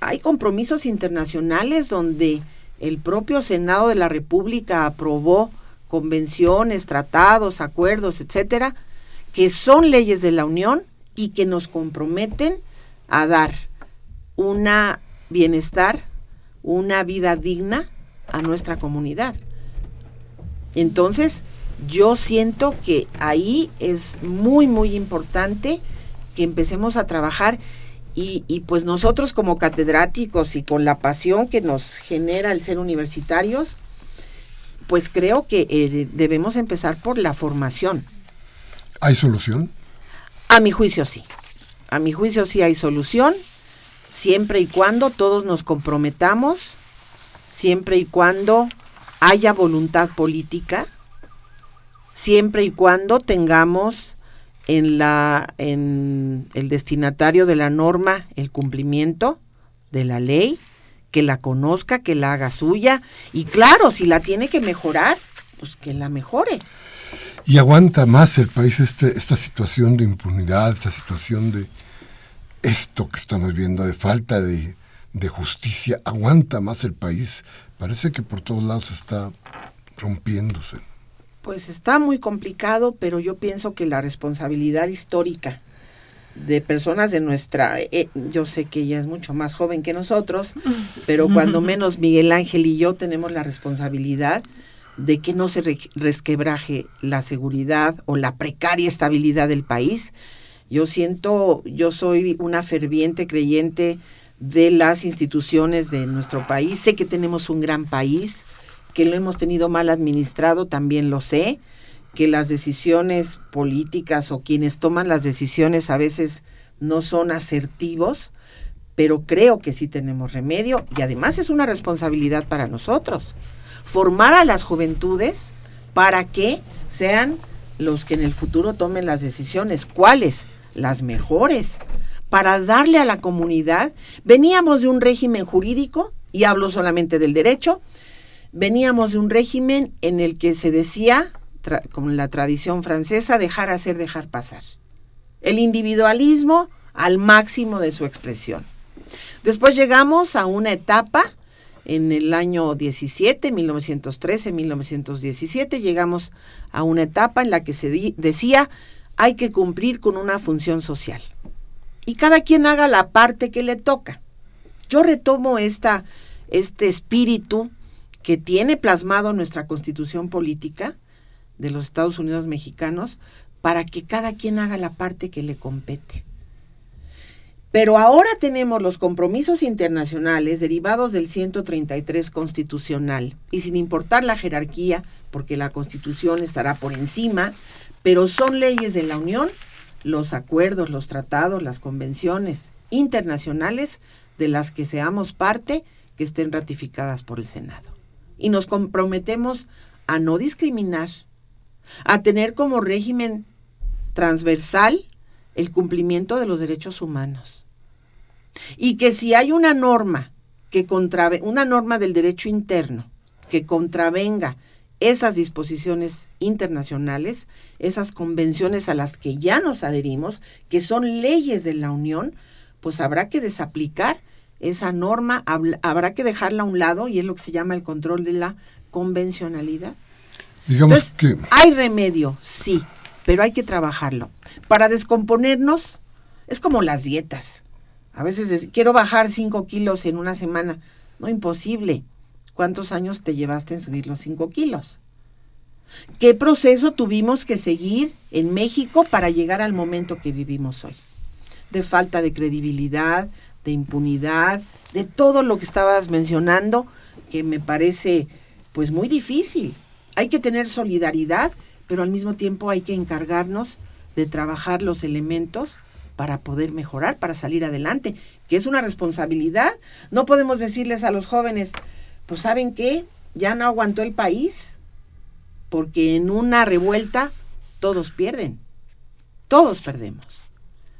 Hay compromisos internacionales donde el propio Senado de la República aprobó convenciones, tratados, acuerdos, etcétera, que son leyes de la Unión y que nos comprometen a dar un bienestar, una vida digna a nuestra comunidad. Entonces, yo siento que ahí es muy, muy importante que empecemos a trabajar y pues nosotros como catedráticos y con la pasión que nos genera el ser universitarios, pues creo que debemos empezar por la formación. ¿Hay solución? A mi juicio sí. A mi juicio sí hay solución, siempre y cuando todos nos comprometamos, siempre y cuando haya voluntad política, siempre y cuando tengamos en el destinatario de la norma el cumplimiento de la ley, que la conozca, que la haga suya, y claro, si la tiene que mejorar, pues que la mejore. ¿Y aguanta más el país esta situación de impunidad, esta situación de esto que estamos viendo, de falta de justicia? ¿Aguanta más el país? Parece que por todos lados está rompiéndose. Pues está muy complicado, pero yo pienso que la responsabilidad histórica de personas de nuestra... yo sé que ella es mucho más joven que nosotros, pero cuando menos Miguel Ángel y yo tenemos la responsabilidad de que no se resquebraje la seguridad o la precaria estabilidad del país. Yo soy una ferviente creyente de las instituciones de nuestro país. Sé que tenemos un gran país, que lo hemos tenido mal administrado, también lo sé, que las decisiones políticas o quienes toman las decisiones a veces no son asertivos, pero creo que sí tenemos remedio y además es una responsabilidad para nosotros formar a las juventudes para que sean los que en el futuro tomen las decisiones. ¿Cuáles? Las mejores, para darle a la comunidad. Veníamos de un régimen jurídico, y hablo solamente del derecho. Veníamos de un régimen en el que se decía, con la tradición francesa, dejar hacer, dejar pasar. El individualismo al máximo de su expresión. Después llegamos a una etapa, en el año 1913, 1917, llegamos a una etapa en la que se decía, hay que cumplir con una función social. Y cada quien haga la parte que le toca. Yo retomo este espíritu que tiene plasmado nuestra Constitución Política de los Estados Unidos Mexicanos para que cada quien haga la parte que le compete. Pero ahora tenemos los compromisos internacionales derivados del 133 constitucional y sin importar la jerarquía, porque la Constitución estará por encima, pero son leyes de la Unión, los acuerdos, los tratados, las convenciones internacionales de las que seamos parte que estén ratificadas por el Senado. Y nos comprometemos a no discriminar, a tener como régimen transversal el cumplimiento de los derechos humanos. Y que si hay una norma que una norma del derecho interno que contravenga esas disposiciones internacionales, esas convenciones a las que ya nos adherimos, que son leyes de la Unión, pues habrá que desaplicar esa norma, habrá que dejarla a un lado, y es lo que se llama el control de la convencionalidad. Digamos entonces, que hay remedio, sí, pero hay que trabajarlo. Para descomponernos, es como las dietas. A veces quiero bajar 5 kilos en una semana. No, imposible. ¿Cuántos años te llevaste en subir los 5 kilos? ¿Qué proceso tuvimos que seguir en México para llegar al momento que vivimos hoy? De falta de credibilidad, de impunidad, de todo lo que estabas mencionando, que me parece pues muy difícil. Hay que tener solidaridad, pero al mismo tiempo hay que encargarnos de trabajar los elementos para poder mejorar, para salir adelante, que es una responsabilidad. No podemos decirles a los jóvenes, pues ¿saben qué? Ya no aguantó el país, porque en una revuelta todos pierden, todos perdemos.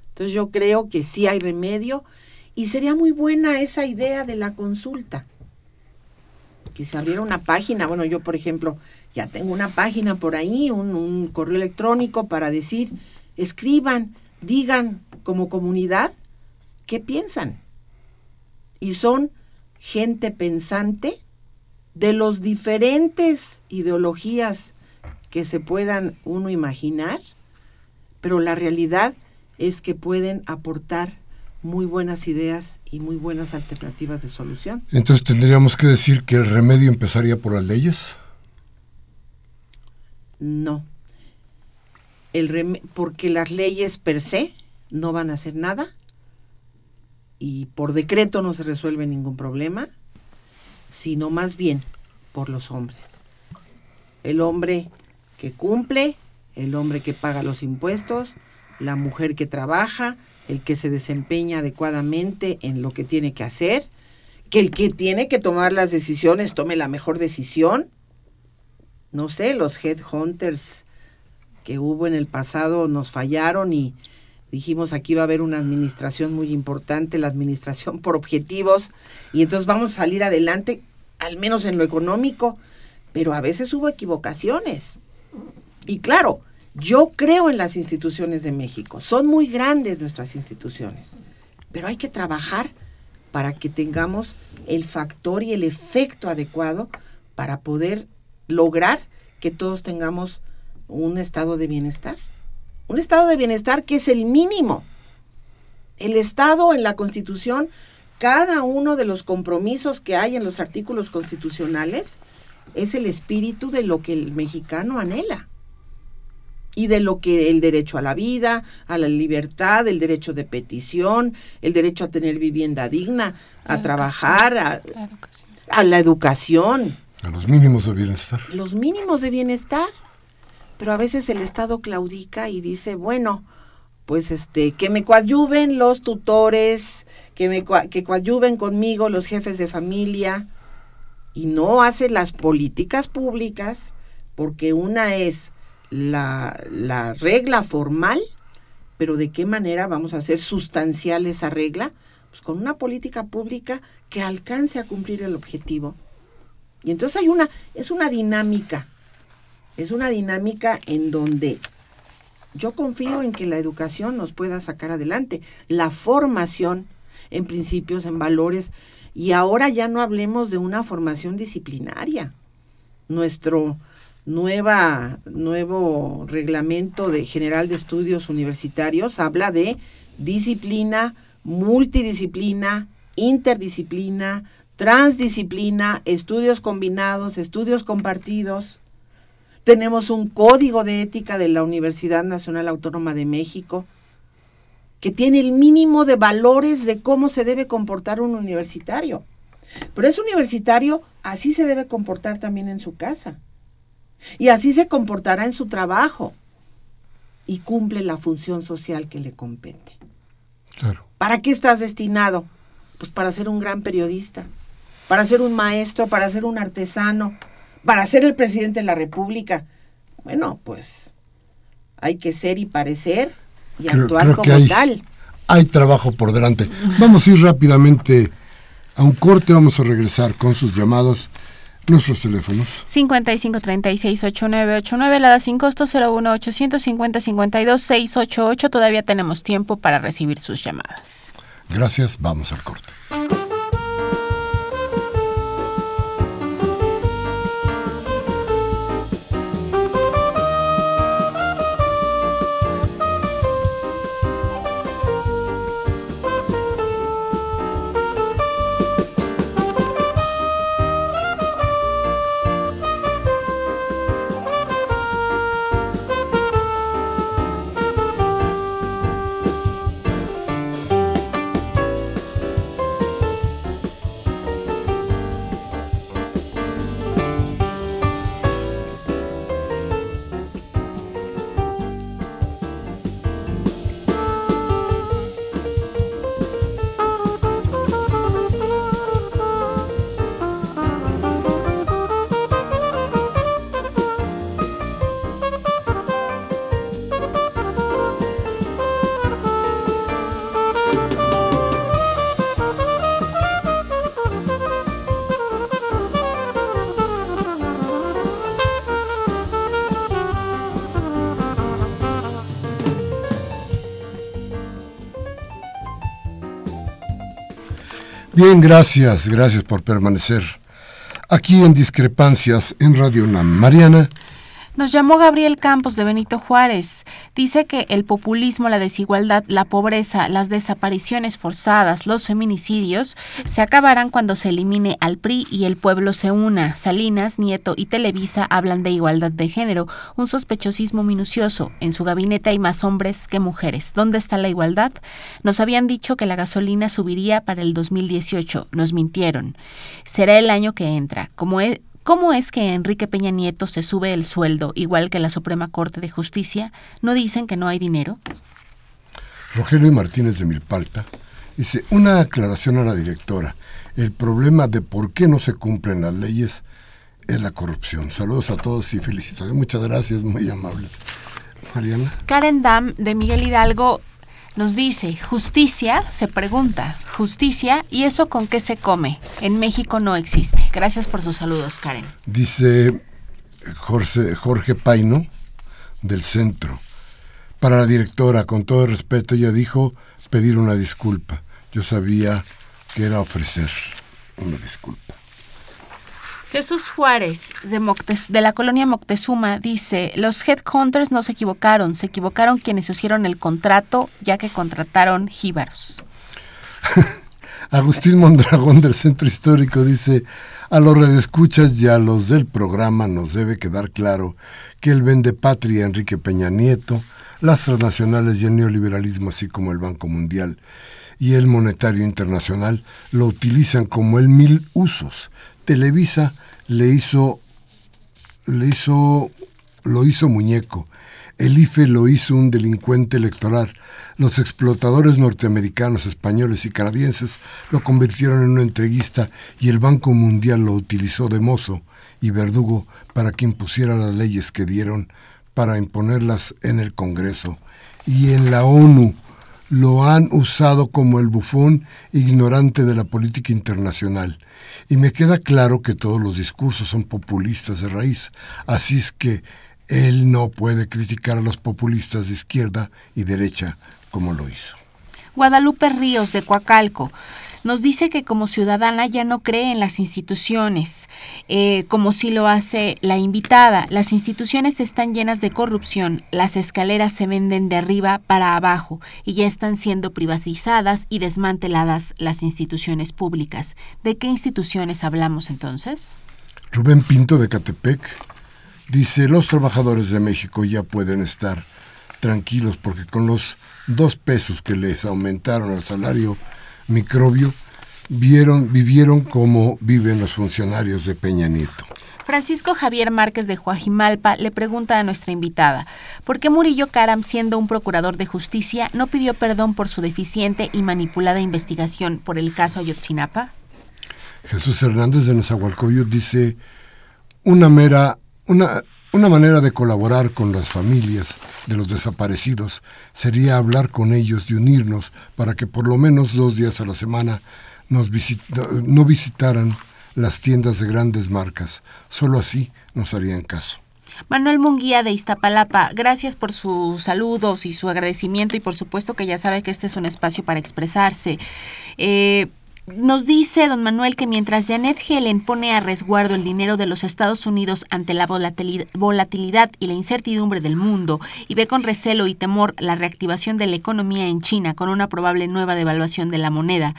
Entonces yo creo que sí hay remedio, y sería muy buena esa idea de la consulta, que se abriera una página. Bueno, yo por ejemplo ya tengo una página por ahí, un correo electrónico para decir, escriban, digan como comunidad qué piensan. Y son gente pensante de los diferentes ideologías que se puedan uno imaginar, pero la realidad es que pueden aportar muy buenas ideas y muy buenas alternativas de solución. Entonces, ¿tendríamos que decir que el remedio empezaría por las leyes? No, porque las leyes per se no van a hacer nada y por decreto no se resuelve ningún problema, sino más bien por los hombres. El hombre que cumple, el hombre que paga los impuestos, la mujer que trabaja, el que se desempeña adecuadamente en lo que tiene que hacer, que el que tiene que tomar las decisiones tome la mejor decisión. No sé, los headhunters que hubo en el pasado nos fallaron y dijimos aquí va a haber una administración muy importante, la administración por objetivos, y entonces vamos a salir adelante, al menos en lo económico, pero a veces hubo equivocaciones. Y claro, yo creo en las instituciones de México, son muy grandes nuestras instituciones, pero hay que trabajar para que tengamos el factor y el efecto adecuado para poder lograr que todos tengamos un estado de bienestar. Un estado de bienestar que es el mínimo. El Estado en la Constitución, cada uno de los compromisos que hay en los artículos constitucionales es el espíritu de lo que el mexicano anhela y de lo que el derecho a la vida, a la libertad, el derecho de petición, el derecho a tener vivienda digna, a trabajar, a la educación. A los mínimos de bienestar. Los mínimos de bienestar. Pero a veces el Estado claudica y dice, bueno, pues que me coadyuven los tutores, que coadyuven conmigo los jefes de familia, y no hace las políticas públicas, porque una es la regla formal, pero ¿de qué manera vamos a hacer sustancial esa regla? Pues con una política pública que alcance a cumplir el objetivo. Y entonces es una dinámica en donde yo confío en que la educación nos pueda sacar adelante, la formación en principios, en valores, y ahora ya no hablemos de una formación disciplinaria. Nuestro nuevo reglamento general de estudios universitarios habla de disciplina, multidisciplina, interdisciplina, transdisciplina, estudios combinados, estudios compartidos. Tenemos un código de ética de la Universidad Nacional Autónoma de México que tiene el mínimo de valores de cómo se debe comportar un universitario. Pero ese universitario así se debe comportar también en su casa. Y así se comportará en su trabajo. Y cumple la función social que le compete. Claro. ¿Para qué estás destinado? Pues para ser un gran periodista, para ser un maestro, para ser un artesano, para ser el presidente de la República. Bueno, pues hay que ser y parecer y actuar como tal. Hay trabajo por delante. Vamos a ir rápidamente a un corte, vamos a regresar con sus llamados. Nuestros teléfonos 5536-8989, la da sin costo 01850-5252688. Todavía tenemos tiempo para recibir sus llamadas. Gracias, vamos al corte. Bien, gracias por permanecer aquí en Discrepancias en Radio UNAM. Mariana. Nos llamó Gabriel Campos de Benito Juárez. Dice que el populismo, la desigualdad, la pobreza, las desapariciones forzadas, los feminicidios, se acabarán cuando se elimine al PRI y el pueblo se una. Salinas, Nieto y Televisa hablan de igualdad de género, un sospechosismo minucioso. En su gabinete hay más hombres que mujeres. ¿Dónde está la igualdad? Nos habían dicho que la gasolina subiría para el 2018. Nos mintieron. Será el año que entra. ¿Cómo es que Enrique Peña Nieto se sube el sueldo, igual que la Suprema Corte de Justicia? ¿No dicen que no hay dinero? Rogelio Martínez de Milpalta dice, una aclaración a la directora. El problema de por qué no se cumplen las leyes es la corrupción. Saludos a todos y felicidades. Muchas gracias, muy amables. Mariana. Karen Dam de Miguel Hidalgo nos dice, justicia, se pregunta, justicia, ¿y eso con qué se come? En México no existe. Gracias por sus saludos, Karen. Dice Jorge Paino, del Centro. Para la directora, con todo respeto, ella dijo pedir una disculpa. Yo sabía que era ofrecer una disculpa. Jesús Juárez, de la colonia Moctezuma, dice, los headhunters no se equivocaron quienes hicieron el contrato, ya que contrataron jíbaros. Agustín Mondragón del Centro Histórico dice, a los radioescuchas y a los del programa nos debe quedar claro que el vendepatria Enrique Peña Nieto, las transnacionales y el neoliberalismo, así como el Banco Mundial y el Monetario Internacional, lo utilizan como el mil usos. Televisa lo hizo muñeco, el IFE lo hizo un delincuente electoral, los explotadores norteamericanos, españoles y canadienses lo convirtieron en un entreguista y el Banco Mundial lo utilizó de mozo y verdugo para que impusiera las leyes que dieron para imponerlas en el Congreso y en la ONU. Lo han usado como el bufón ignorante de la política internacional. Y me queda claro que todos los discursos son populistas de raíz, así es que él no puede criticar a los populistas de izquierda y derecha como lo hizo. Guadalupe Ríos de Coacalco nos dice que como ciudadana ya no cree en las instituciones, como sí lo hace la invitada. Las instituciones están llenas de corrupción, las escaleras se venden de arriba para abajo y ya están siendo privatizadas y desmanteladas las instituciones públicas. ¿De qué instituciones hablamos entonces? Rubén Pinto de Catepec dice: los trabajadores de México ya pueden estar tranquilos porque con los 2 pesos que les aumentaron al salario microbio, vivieron como viven los funcionarios de Peña Nieto. Francisco Javier Márquez de Coajimalpa le pregunta a nuestra invitada: ¿por qué Murillo Karam, siendo un procurador de justicia, no pidió perdón por su deficiente y manipulada investigación por el caso Ayotzinapa? Jesús Hernández de Nezahualcóyotl dice: una manera de colaborar con las familias de los desaparecidos sería hablar con ellos y unirnos para que por lo menos 2 días a la semana no visitaran las tiendas de grandes marcas. Solo así nos harían caso. Manuel Munguía de Iztapalapa, gracias por sus saludos y su agradecimiento, y por supuesto que ya sabe que este es un espacio para expresarse. Nos dice don Manuel que mientras Janet Yellen pone a resguardo el dinero de los Estados Unidos ante la volatilidad y la incertidumbre del mundo, y ve con recelo y temor la reactivación de la economía en China con una probable nueva devaluación de la moneda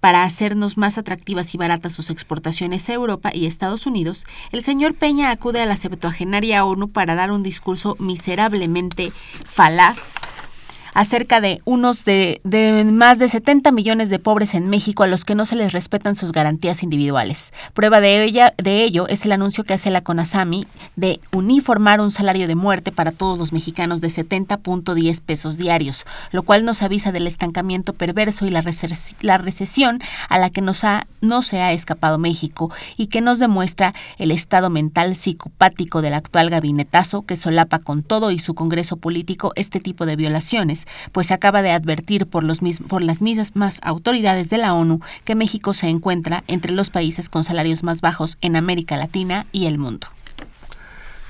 para hacernos más atractivas y baratas sus exportaciones a Europa y Estados Unidos, el señor Peña acude a la septuagenaria ONU para dar un discurso miserablemente falaz acerca de unos de más de 70 millones de pobres en México a los que no se les respetan sus garantías individuales. Prueba de ello es el anuncio que hace la CONASAMI de uniformar un salario de muerte para todos los mexicanos de 70.10 pesos diarios, lo cual nos avisa del estancamiento perverso y la recesión a la que no se ha escapado México, y que nos demuestra el estado mental psicopático del actual gabinetazo, que solapa con todo y su congreso político este tipo de violaciones, pues se acaba de advertir por las mismas autoridades de la ONU que México se encuentra entre los países con salarios más bajos en América Latina y el mundo.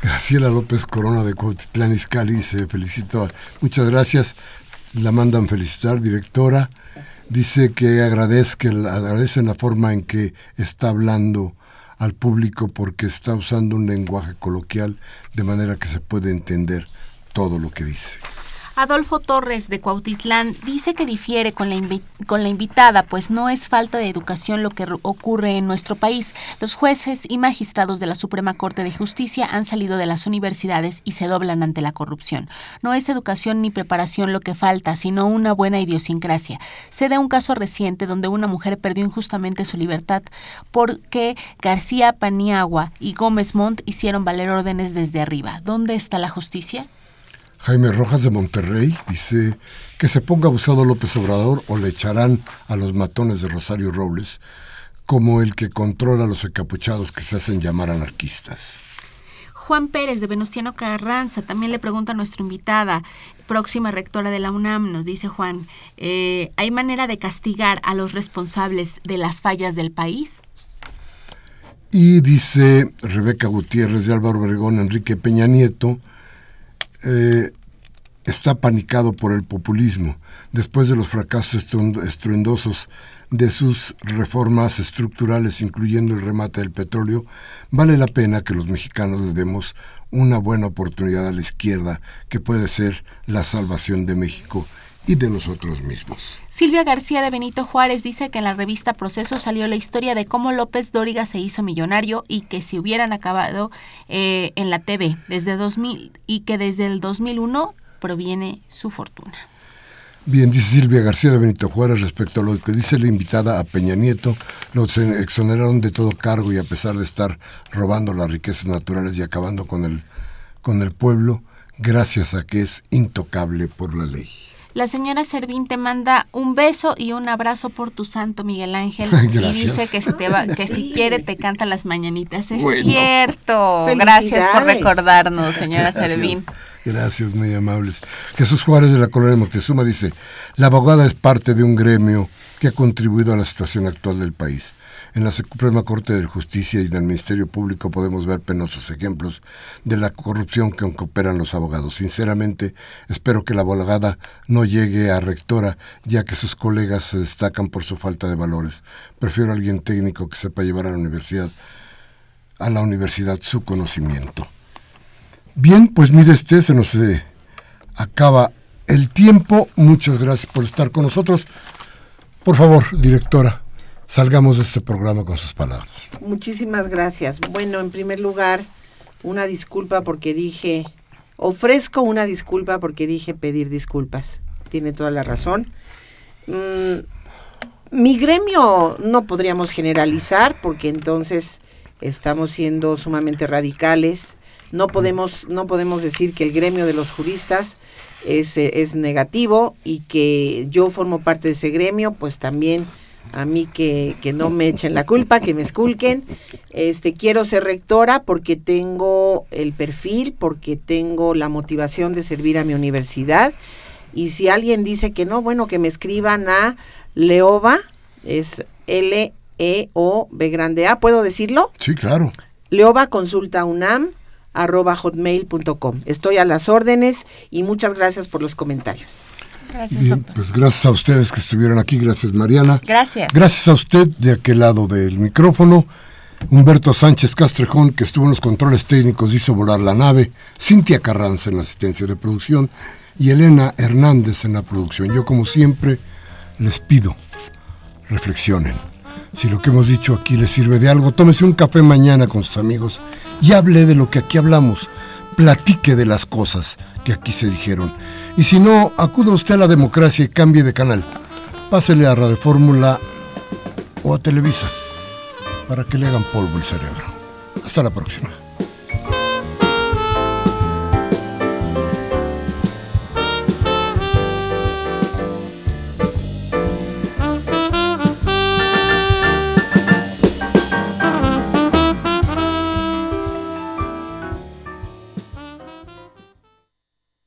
Graciela López Corona de Cuautitlán Izcalli se felicitó. Muchas gracias. La mandan felicitar, directora. Dice que agradecen la forma en que está hablando al público porque está usando un lenguaje coloquial de manera que se puede entender todo lo que dice. Adolfo Torres de Cuautitlán dice que difiere con la invitada, pues no es falta de educación lo que ocurre en nuestro país. Los jueces y magistrados de la Suprema Corte de Justicia han salido de las universidades y se doblan ante la corrupción. No es educación ni preparación lo que falta, sino una buena idiosincrasia. Sé de un caso reciente donde una mujer perdió injustamente su libertad porque García Paniagua y Gómez Montt hicieron valer órdenes desde arriba. ¿Dónde está la justicia? Jaime Rojas de Monterrey dice que se ponga abusado López Obrador o le echarán a los matones de Rosario Robles, como el que controla a los encapuchados que se hacen llamar anarquistas. Juan Pérez de Venustiano Carranza también le pregunta a nuestra invitada, próxima rectora de la UNAM, nos dice Juan, ¿hay manera de castigar a los responsables de las fallas del país? Y dice Rebeca Gutiérrez de Álvaro Obregón, Enrique Peña Nieto está panicado por el populismo después de los fracasos estruendosos de sus reformas estructurales, incluyendo el remate del petróleo. Vale la pena que los mexicanos le demos una buena oportunidad a la izquierda, que puede ser la salvación de México y de nosotros mismos. Silvia García de Benito Juárez dice que en la revista Proceso salió la historia de cómo López Dóriga se hizo millonario y que se hubieran acabado en la TV y que desde el 2001 proviene su fortuna. Bien, dice Silvia García de Benito Juárez respecto a lo que dice la invitada: a Peña Nieto los exoneraron de todo cargo y a pesar de estar robando las riquezas naturales y acabando con el pueblo, gracias a que es intocable por la ley. La señora Servín te manda un beso y un abrazo por tu santo, Miguel Ángel. Gracias. Y dice que si quiere te canta las mañanitas. Es bueno, cierto. Gracias por recordarnos, señora Servín. Gracias, muy amables. Jesús Juárez de la Colonia de Moctezuma dice: la abogada es parte de un gremio que ha contribuido a la situación actual del país. En la Suprema Corte de Justicia y del Ministerio Público podemos ver penosos ejemplos de la corrupción que operan los abogados. Sinceramente, espero que la abogada no llegue a rectora, ya que sus colegas se destacan por su falta de valores. Prefiero a alguien técnico que sepa llevar a la universidad su conocimiento. Bien, pues mire, se nos acaba el tiempo. Muchas gracias por estar con nosotros. Por favor, directora, salgamos de este programa con sus palabras. Muchísimas gracias. Bueno, en primer lugar, ofrezco una disculpa porque dije pedir disculpas. Tiene toda la razón. Mi gremio no podríamos generalizar porque entonces estamos siendo sumamente radicales. No podemos decir que el gremio de los juristas es negativo y que yo formo parte de ese gremio, pues también a mí que no me echen la culpa, que me esculquen. Quiero ser rectora porque tengo el perfil, porque tengo la motivación de servir a mi universidad. Y si alguien dice que no, bueno, que me escriban a Leoba, es LEOBA, ¿puedo decirlo? Sí, claro. leobaconsultaunam@hotmail.com. Estoy a las órdenes y muchas gracias por los comentarios. Gracias. Bien, pues gracias a ustedes que estuvieron aquí. Gracias, Mariana. Gracias. Gracias a usted de aquel lado del micrófono. Humberto Sánchez Castrejón, que estuvo en los controles técnicos, hizo volar la nave. Cintia Carranza en la asistencia de producción y Elena Hernández en la producción. Yo, como siempre, les pido, reflexionen. Si lo que hemos dicho aquí les sirve de algo, tómese un café mañana con sus amigos y hable de lo que aquí hablamos, platique de las cosas que aquí se dijeron. Y si no, acuda usted a la democracia y cambie de canal. Pásele a Radio Fórmula o a Televisa para que le hagan polvo el cerebro. Hasta la próxima.